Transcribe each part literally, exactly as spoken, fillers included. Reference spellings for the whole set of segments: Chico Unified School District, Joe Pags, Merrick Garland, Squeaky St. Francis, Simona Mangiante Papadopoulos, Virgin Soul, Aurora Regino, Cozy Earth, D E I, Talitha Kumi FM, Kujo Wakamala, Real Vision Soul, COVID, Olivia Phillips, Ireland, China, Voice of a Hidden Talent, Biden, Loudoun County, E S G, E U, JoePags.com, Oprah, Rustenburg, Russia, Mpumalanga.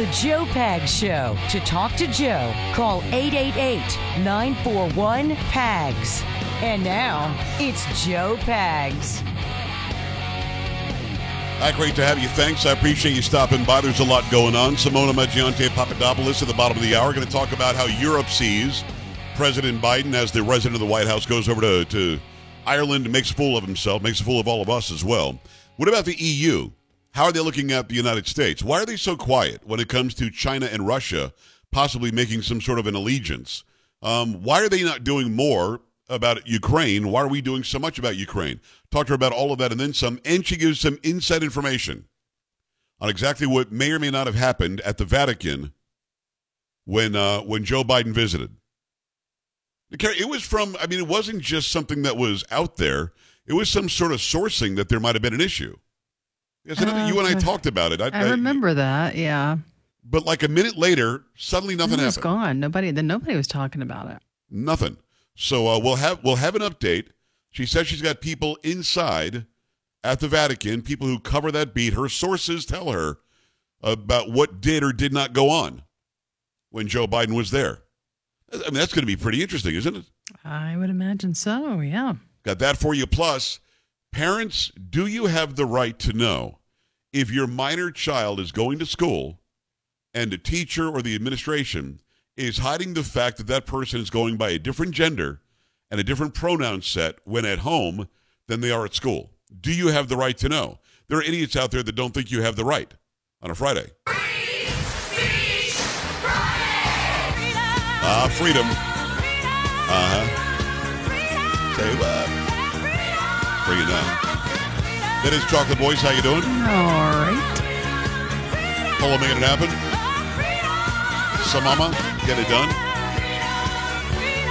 The Joe Pags Show. To talk to Joe, call eight eight eight, nine four one, P A G S. And now, it's Joe Pags. Hi, great to have you. Thanks. I appreciate you stopping by. There's a lot going on. Simona Mangiante Papadopoulos at the bottom of the hour. Going to talk about how Europe sees President Biden as the resident of the White House goes over to, to Ireland and makes a fool of himself, makes a fool of all of us as well. What about the E U? How are they looking at the United States? Why are they so quiet when it comes to China and Russia possibly making some sort of an allegiance? Um, why are they not doing more about Ukraine? Why are we doing so much about Ukraine? Talk to her about all of that and then some. And she gives some inside information on exactly what may or may not have happened at the Vatican when uh, when Joe Biden visited. It was from, I mean, it wasn't just something that was out there. It was some sort of sourcing that there might have been an issue. Yes, uh, you and I talked about it. I, I remember I, that, yeah. But like a minute later, suddenly nothing happened. It was gone. Nobody, then nobody was talking about it. Nothing. So uh, we'll have we'll have an update. She says she's got people inside at the Vatican, people who cover that beat. Her sources tell her about what did or did not go on when Joe Biden was there. I mean, that's going to be pretty interesting, isn't it? I would imagine so, yeah. Got that for you. Plus, parents, do you have the right to know if your minor child is going to school and a teacher or the administration is hiding the fact that that person is going by a different gender and a different pronoun set when at home than they are at school? Do you have the right to know? There are idiots out there that don't think you have the right on a Friday. Free speech Friday! Freedom! Ah, freedom. Uh-huh. Say what? Bring it down. That is Chocolate Voice. How you doing? All right. Hello, making it happen. Samama, get it done. eight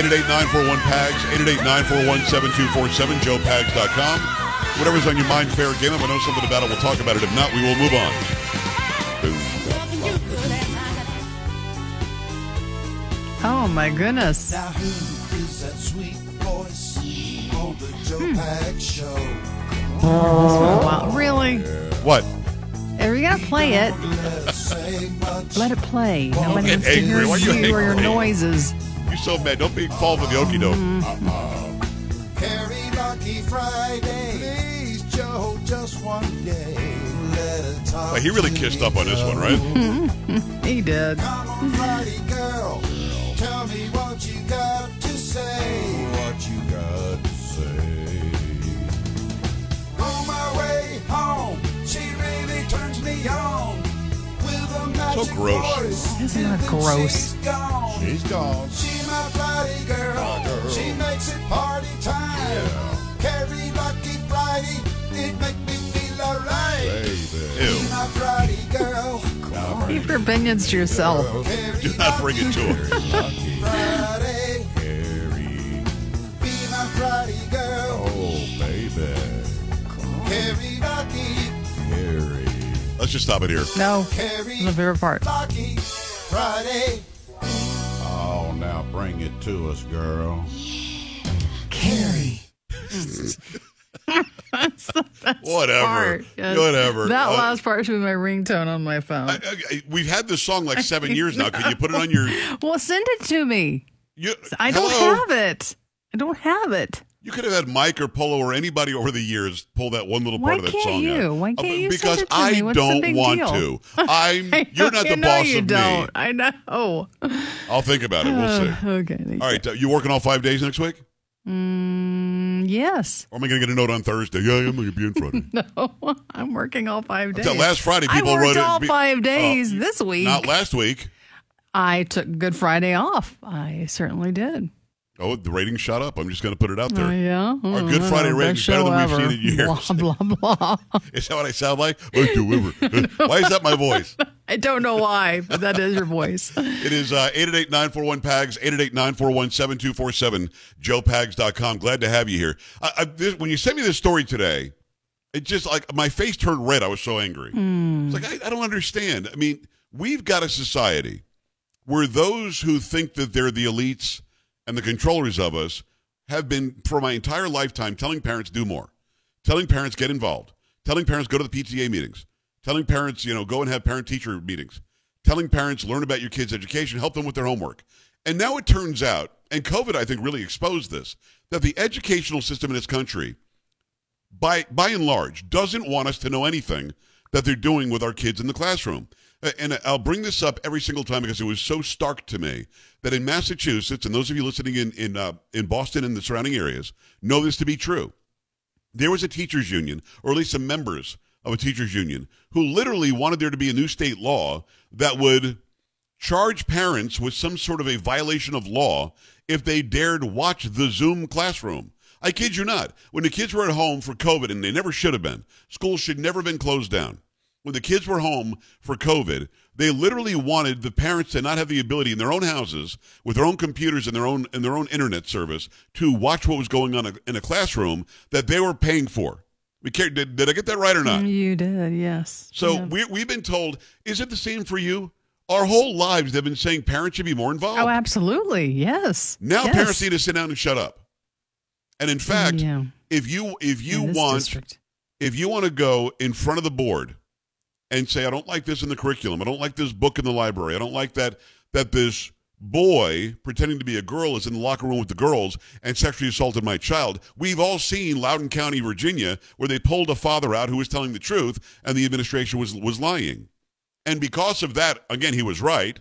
eight eight, nine four one, P A G S, eight eight eight, nine four one, seven two four seven, Joe Pags dot com. Whatever's on your mind, fair game. If I know something about it, we'll talk about it. If not, we will move on. Oh, my goodness. Now who is that sweet voice on the Joe hmm. Pag Show? Oh. Really? What? Are you going to play it? Let it play. Nobody wants to hear you or your noises. You're so mad. Don't be involved with the okie doke. Carry Lucky Friday. Please, Joe, just one day. Let it talk. He really kissed up on this one, right? He did. Come on, Friday girl. Tell me what you got to say. What you got to say. On my way home, she really turns me on with a magic so gross. Voice. Isn't that gross? She's gone. She's gone. She's my party girl. My girl. She makes it party time. Yeah. Carry Lucky Friday. It makes me feel alright. She's my party girl. Keep your opinions to yourself. Do not bring it to her. Be my Friday girl. Oh, baby. Let's just stop it here. No. It's my favorite part. Oh, now bring it to us, girl. Carrie. That's the best Whatever. Part. Yes. Whatever. That uh, last part should be my ringtone on my phone. I, I, we've had this song like seven years now. Can you put it on your... Well, send it to me. You, I hello? don't have it. I don't have it. You could have had Mike or Polo or anybody over the years pull that one little part Why of that song you? out. Why can't you? Why can't you Because send it to I me? What's don't the big want deal? to. I'm, you're not the boss you of don't. me. I know. I'll think about it. We'll uh, see. Okay. All right. Uh, you working all five days next week? Mm, yes. Or am I going to get a note on Thursday? Yeah, I'm going to be in Friday. No, I'm working all five days. Until last Friday, people I worked wrote all it, be, five days uh, this week. Not last week. I took Good Friday off. I certainly did. Oh, the ratings shot up. I'm just going to put it out there. Uh, yeah. Our Good well, Friday ratings better than ever. we've seen in years. Blah, blah, blah. Is that what I sound like? Why is that my voice? I don't know why, but that is your voice. It is uh, eight eight eight, nine four one, P A G S, eight eight eight, nine four one, seven two four seven, Joe Pags dot com. Glad to have you here. I, I, this, when you sent me this story today, it just like my face turned red. I was so angry. Mm. It's like, I, I don't understand. I mean, we've got a society where those who think that they're the elites and the controllers of us have been, for my entire lifetime, telling parents do more, telling parents get involved, telling parents go to the P T A meetings, telling parents, you know, go and have parent-teacher meetings, telling parents learn about your kids' education, help them with their homework. And now it turns out, and COVID, I think, really exposed this, that the educational system in this country, by by and large, doesn't want us to know anything that they're doing with our kids in the classroom. And I'll bring this up every single time because it was so stark to me that in Massachusetts, and those of you listening in in, uh, in Boston and the surrounding areas know this to be true. There was a teachers union, or at least some members of a teachers union, who literally wanted there to be a new state law that would charge parents with some sort of a violation of law if they dared watch the Zoom classroom. I kid you not. When the kids were at home for COVID, and they never should have been, schools should never have been closed down. When the kids were home for COVID, they literally wanted the parents to not have the ability in their own houses, with their own computers and their own and their own internet service, to watch what was going on in a classroom that they were paying for. We cared, did, did I get that right or not? You did, yes. So yeah. we, we've been told, is it the same for you? Our whole lives they've been saying parents should be more involved. Oh, absolutely, yes. Now yes. Parents need to sit down and shut up. And in fact, yeah. if you if you want district. if you want to go in front of the board and say, I don't like this in the curriculum, I don't like this book in the library, I don't like that that this boy pretending to be a girl is in the locker room with the girls and sexually assaulted my child. We've all seen Loudoun County, Virginia, where they pulled a father out who was telling the truth and the administration was was lying. And because of that, again, he was right.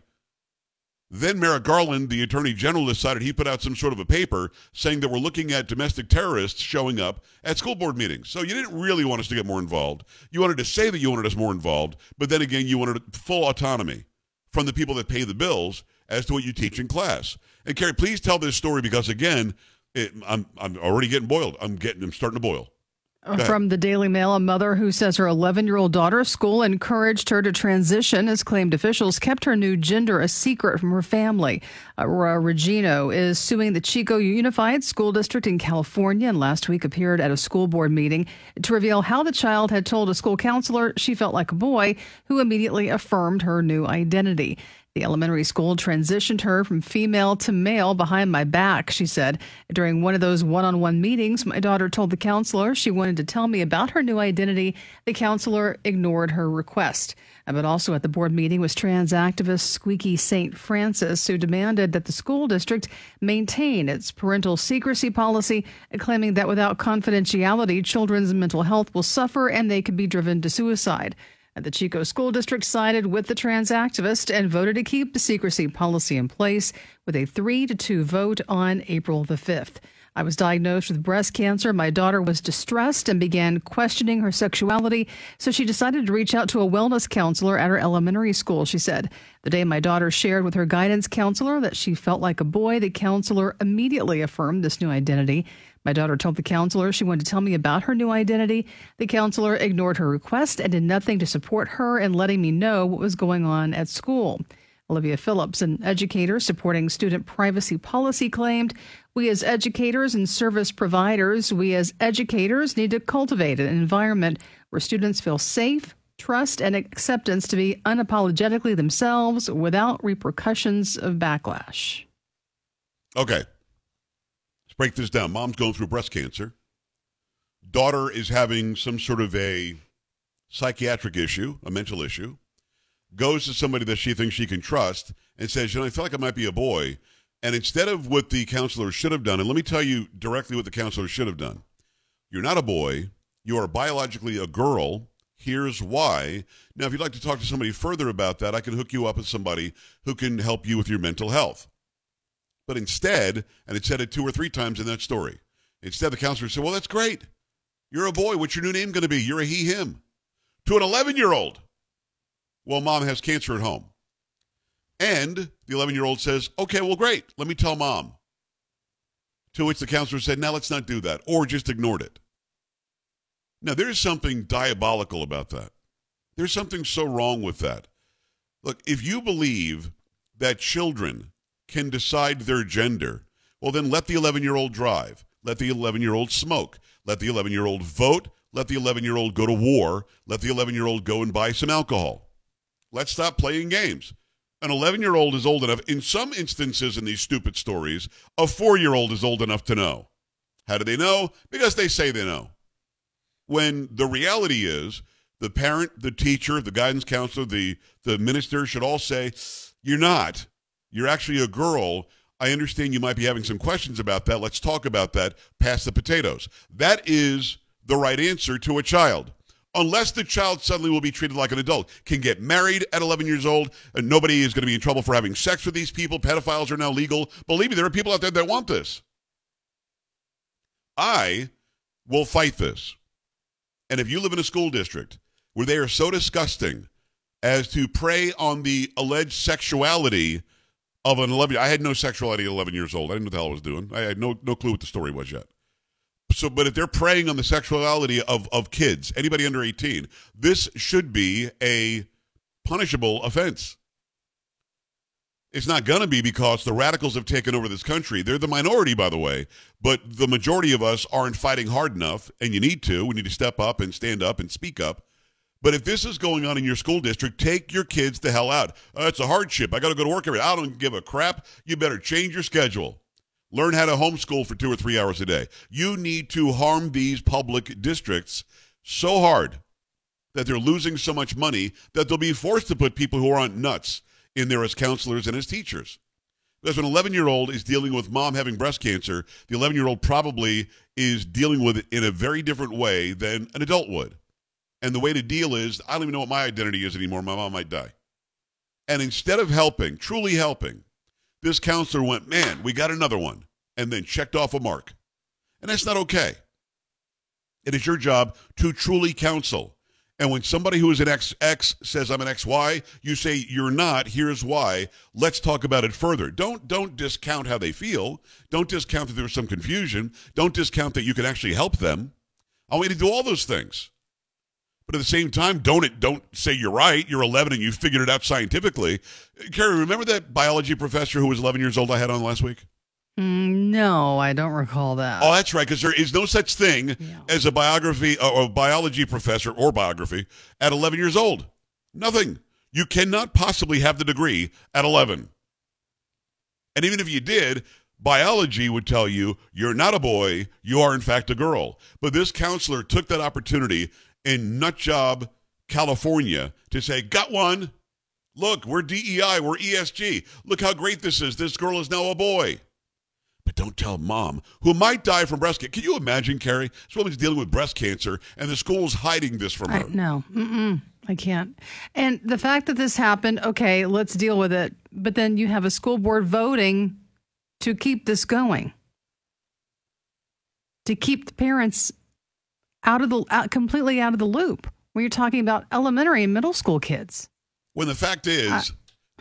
Then Merrick Garland, the attorney general, decided he put out some sort of a paper saying that we're looking at domestic terrorists showing up at school board meetings. So you didn't really want us to get more involved. You wanted to say that you wanted us more involved, but then again, you wanted full autonomy from the people that pay the bills as to what you teach in class. And Carrie, please tell this story because again, it, I'm I'm already getting boiled. I'm getting I'm starting to boil. From the Daily Mail, a mother who says her eleven-year-old daughter's school encouraged her to transition has claimed officials kept her new gender a secret from her family. Aurora Regino is suing the Chico Unified School District in California and last week appeared at a school board meeting to reveal how the child had told a school counselor she felt like a boy who immediately affirmed her new identity. The elementary school transitioned her from female to male behind my back, she said. During one of those one-on-one meetings, my daughter told the counselor she wanted to tell me about her new identity. The counselor ignored her request. But also at the board meeting was trans activist Squeaky Saint Francis, who demanded that the school district maintain its parental secrecy policy, claiming that without confidentiality, children's mental health will suffer and they could be driven to suicide. The Chico School District sided with the trans activist and voted to keep the secrecy policy in place with a three to two vote on April the fifth. I was diagnosed with breast cancer. My daughter was distressed and began questioning her sexuality, so she decided to reach out to a wellness counselor at her elementary school, she said. The day my daughter shared with her guidance counselor that she felt like a boy, the counselor immediately affirmed this new identity. My daughter told the counselor she wanted to tell me about her new identity. The counselor ignored her request and did nothing to support her in letting me know what was going on at school. Olivia Phillips, an educator supporting student privacy policy, claimed, "We as educators and service providers, we as educators need to cultivate an environment where students feel safe, trust, and acceptance to be unapologetically themselves without repercussions of backlash." Okay. Break this down. Mom's going through breast cancer. Daughter is having some sort of a psychiatric issue, a mental issue. Goes to somebody that she thinks she can trust and says, you know, I feel like I might be a boy. And instead of what the counselor should have done, and let me tell you directly what the counselor should have done. You're not a boy. You are biologically a girl. Here's why. Now, if you'd like to talk to somebody further about that, I can hook you up with somebody who can help you with your mental health. But instead, and it said it two or three times in that story, instead the counselor said, well, that's great. You're a boy. What's your new name going to be? You're a he, him. To an eleven-year-old. Well, mom has cancer at home. And the eleven-year-old says, okay, well, great. Let me tell mom. To which the counselor said, now let's not do that, or just ignored it. Now, there's something diabolical about that. There's something so wrong with that. Look, if you believe that children can decide their gender, well, then let the eleven-year-old drive. Let the eleven-year-old smoke. Let the eleven-year-old vote. Let the eleven-year-old go to war. Let the eleven-year-old go and buy some alcohol. Let's stop playing games. An eleven-year-old is old enough. In some instances in these stupid stories, a four-year-old is old enough to know. How do they know? Because they say they know. When the reality is, the parent, the teacher, the guidance counselor, the, the minister should all say, you're not. You're actually a girl. I understand you might be having some questions about that. Let's talk about that. Pass the potatoes. That is the right answer to a child. Unless the child suddenly will be treated like an adult, can get married at eleven years old, and nobody is going to be in trouble for having sex with these people. Pedophiles are now legal. Believe me, there are people out there that want this. I will fight this. And if you live in a school district where they are so disgusting as to prey on the alleged sexuality of an eleven, I had no sexuality at eleven years old. I didn't know what the hell I was doing. I had no, no clue what the story was yet. So, but if they're preying on the sexuality of, of kids, anybody under eighteen, this should be a punishable offense. It's not going to be because the radicals have taken over this country. They're the minority, by the way, but the majority of us aren't fighting hard enough, and you need to. We need to step up and stand up and speak up. But if this is going on in your school district, take your kids the hell out. Oh, it's a hardship. I got to go to work every day. I don't give a crap. You better change your schedule. Learn how to homeschool for two or three hours a day. You need to harm these public districts so hard that they're losing so much money that they'll be forced to put people who aren't nuts in there as counselors and as teachers. Because an eleven-year-old is dealing with mom having breast cancer, the eleven-year-old probably is dealing with it in a very different way than an adult would. And the way to deal is, I don't even know what my identity is anymore. My mom might die. And instead of helping, truly helping, this counselor went, man, we got another one, and then checked off a mark. And that's not okay. It is your job to truly counsel. And when somebody who is an X X says, I'm an X Y, you say, you're not, here's why, let's talk about it further. Don't, don't discount how they feel. Don't discount that there was some confusion. Don't discount that you can actually help them. I want you to do all those things. But at the same time, don't don't say you're right, you're eleven and you figured it out scientifically. Carrie, remember that biology professor who was eleven years old I had on last week? No, I don't recall that. Oh, that's right, because there is no such thing no. as a biography or a biology professor or biography at eleven years old. Nothing. You cannot possibly have the degree at eleven. And even if you did, biology would tell you you're not a boy, you are in fact a girl. But this counselor took that opportunity in nutjob California to say, got one. Look, we're D E I, we're E S G. Look how great this is. This girl is now a boy. But don't tell mom, who might die from breast cancer. Can you imagine, Carrie? This woman's dealing with breast cancer, and the school's hiding this from her. I, no, Mm-mm. I can't. And the fact that this happened, okay, let's deal with it. But then you have a school board voting to keep this going, to keep the parents out of the out, completely out of the loop when you're talking about elementary and middle school kids. When the fact is, I,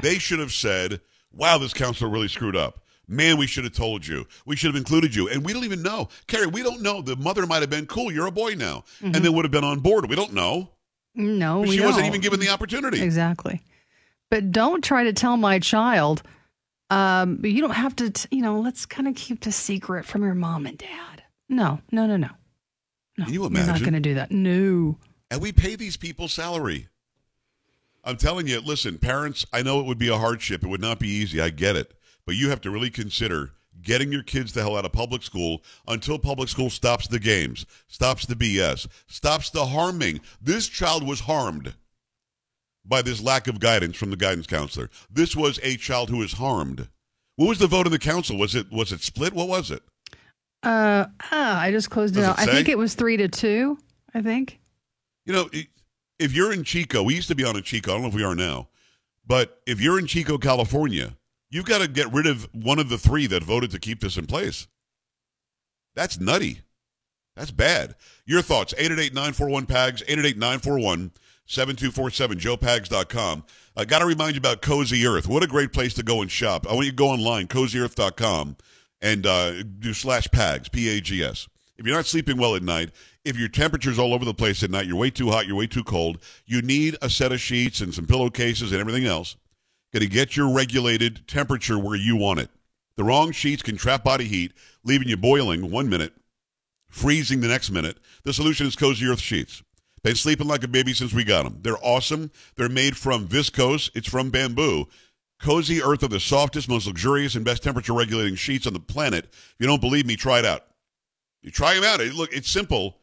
they should have said, wow, this counselor really screwed up. Man, we should have told you. We should have included you. And we don't even know. Carrie, we don't know. The mother might have been, cool, you're a boy now. Mm-hmm. And they would have been on board. We don't know. No, but we She don't. wasn't even given the opportunity. Exactly. But don't try to tell my child, um, you don't have to, t- you know, let's kind of keep the secret from your mom and dad. No, no, no, no. No, Can you imagine? You're not going to do that. No. And we pay these people salary. I'm telling you, listen, parents, I know it would be a hardship. It would not be easy. I get it. But you have to really consider getting your kids the hell out of public school until public school stops the games, stops the B S, stops the harming. This child was harmed by this lack of guidance from the guidance counselor. This was a child who was harmed. What was the vote in the council? Was it was it split? What was it? Uh, ah, I just closed it out. I think it was three to two, I think. You know, if you're in Chico, we used to be on in Chico. I don't know if we are now, but if you're in Chico, California, you've got to get rid of one of the three that voted to keep this in place. That's nutty. That's bad. Your thoughts, eight eight eight, nine four one, P A G S, eight eight eight, nine four one, seven two four seven, Joe Pags dot com. I got to remind you about Cozy Earth. What a great place to go and shop. I want you to go online, cozy earth dot com. And uh, do slash P A G S, P A G S. If you're not sleeping well at night, if your temperature's all over the place at night, you're way too hot, you're way too cold, you need a set of sheets and some pillowcases and everything else. Going to get your regulated temperature where you want it. The wrong sheets can trap body heat, leaving you boiling one minute, freezing the next minute. The solution is Cozy Earth sheets. Been sleeping like a baby since we got them. They're awesome. They're made from viscose. It's from bamboo. Cozy Earth are the softest, most luxurious, and best temperature-regulating sheets on the planet. If you don't believe me, try it out. You try them out. It, look, it's simple.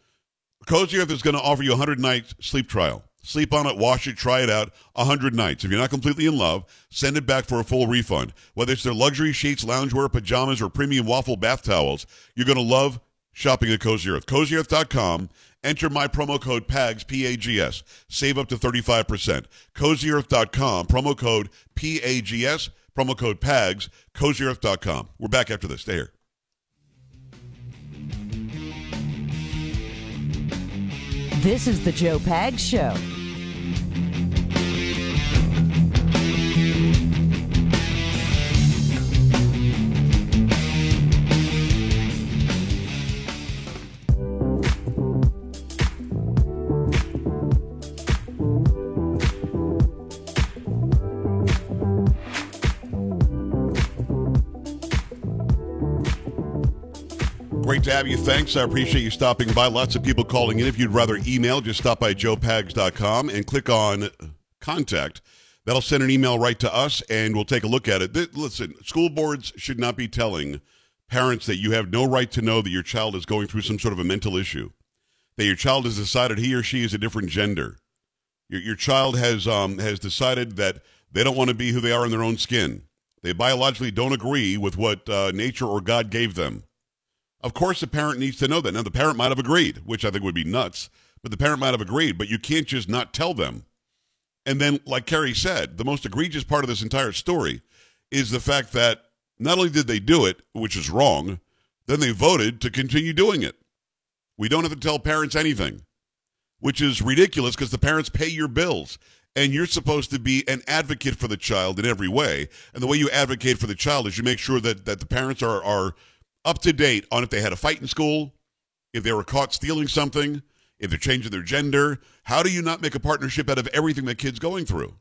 Cozy Earth is going to offer you a one hundred night sleep trial. Sleep on it, wash it, try it out, one hundred nights. If you're not completely in love, send it back for a full refund. Whether it's their luxury sheets, loungewear, pajamas, or premium waffle bath towels, you're going to love shopping at Cozy Earth. Cozy Earth dot com. Enter my promo code PAGS, P A G S. Save up to thirty-five percent. Cozy Earth dot com. Promo code P A G S. Promo code PAGS. Cozy Earth dot com. We're back after this. Stay here. This is the Joe Pags Show. Great to have you. Thanks. I appreciate you stopping by. Lots of people calling in. If you'd rather email, just stop by Joe Pags dot com and click on Contact. That'll send an email right to us, and we'll take a look at it. Th- listen, school boards should not be telling parents that you have no right to know that your child is going through some sort of a mental issue, that your child has decided he or she is a different gender. Your, your child has um, has decided that they don't want to be who they are in their own skin. They biologically don't agree with what uh, nature or God gave them. Of course, the parent needs to know that. Now, the parent might have agreed, which I think would be nuts, but the parent might have agreed, but you can't just not tell them. And then, like Carrie said, the most egregious part of this entire story is the fact that not only did they do it, which is wrong, then they voted to continue doing it. We don't have to tell parents anything, which is ridiculous because the parents pay your bills. And you're supposed to be an advocate for the child in every way. And the way you advocate for the child is you make sure that, that the parents are are up to date on if they had a fight in school, if they were caught stealing something, if they're changing their gender. How do you not make a partnership out of everything that kid's going through?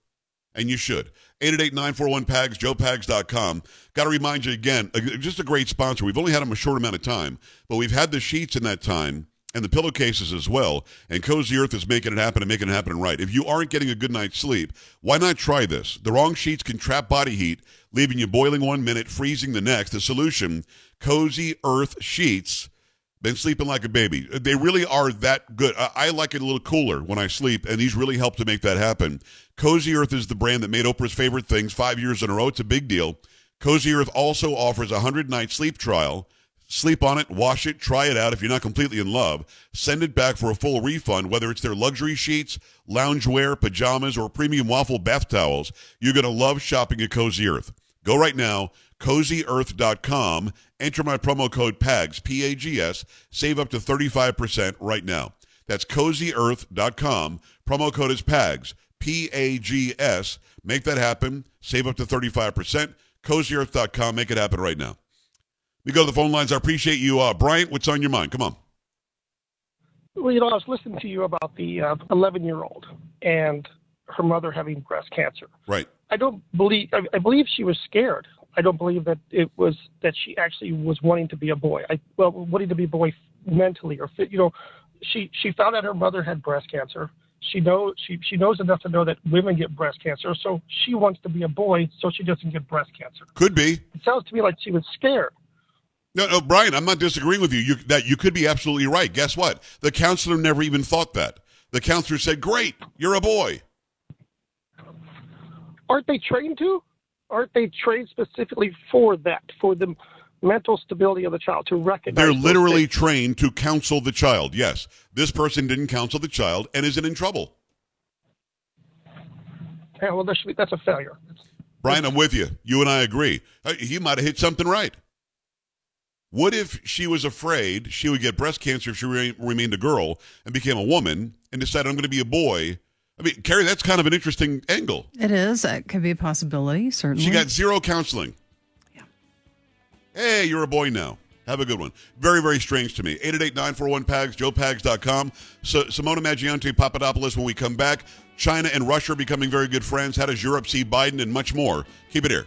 And you should. eight eight eight, nine four one, P A G S, Joe Pags dot com. Got to remind you again, just a great sponsor. We've only had them a short amount of time, but we've had the sheets in that time and the pillowcases as well, and Cozy Earth is making it happen and making it happen right. If you aren't getting a good night's sleep, why not try this? The wrong sheets can trap body heat, leaving you boiling one minute, freezing the next. The solution, Cozy Earth sheets. Been sleeping like a baby. They really are that good. I, I like it a little cooler when I sleep, and these really help to make that happen. Cozy Earth is the brand that made Oprah's favorite things five years in a row. It's a big deal. Cozy Earth also offers a one hundred night sleep trial. Sleep on it, wash it, try it out. If you're not completely in love, send it back for a full refund. Whether it's their luxury sheets, loungewear, pajamas, or premium waffle bath towels, you're going to love shopping at Cozy Earth. Go right now, Cozy Earth dot com. Enter my promo code PAGS, P A G S. Save up to thirty-five percent right now. That's Cozy Earth dot com. Promo code is PAGS, P A G S. Make that happen. Save up to thirty-five percent. Cozy Earth dot com. Make it happen right now. We go to the phone lines. I appreciate you. Uh, Bryant, what's on your mind? Come on. Well, you know, I was listening to you about the uh, eleven-year-old and her mother having breast cancer. Right. I don't believe, I, I believe she was scared. I don't believe that it was, that she actually was wanting to be a boy. I, well, wanting to be a boy mentally or fit. You know, she, she found out her mother had breast cancer. She knows, she, she knows enough to know that women get breast cancer. So she wants to be a boy so she doesn't get breast cancer. Could be. It sounds to me like she was scared. No, no, Brian, I'm not disagreeing with you. you. That you could be absolutely right. Guess what? The counselor never even thought that. The counselor said, "Great, you're a boy." Aren't they trained to? Aren't they trained specifically for that, for the mental stability of the child to recognize? They're literally trained to counsel the child. Yes, this person didn't counsel the child and isn't in trouble. Yeah, well, there should be, that's a failure. Brian, I'm with you. You and I agree. He might have hit something right. What if she was afraid she would get breast cancer if she re- remained a girl and became a woman and decided, I'm going to be a boy? I mean, Carrie, that's kind of an interesting angle. It is. It could be a possibility, certainly. She got zero counseling. Yeah. Hey, you're a boy now. Have a good one. Very, very strange to me. eight eight eight, nine four one, P A G S, Joe Pags dot com. So, Simona Mangiante Papadopoulos, when we come back, China and Russia are becoming very good friends. How does Europe see Biden and much more? Keep it here.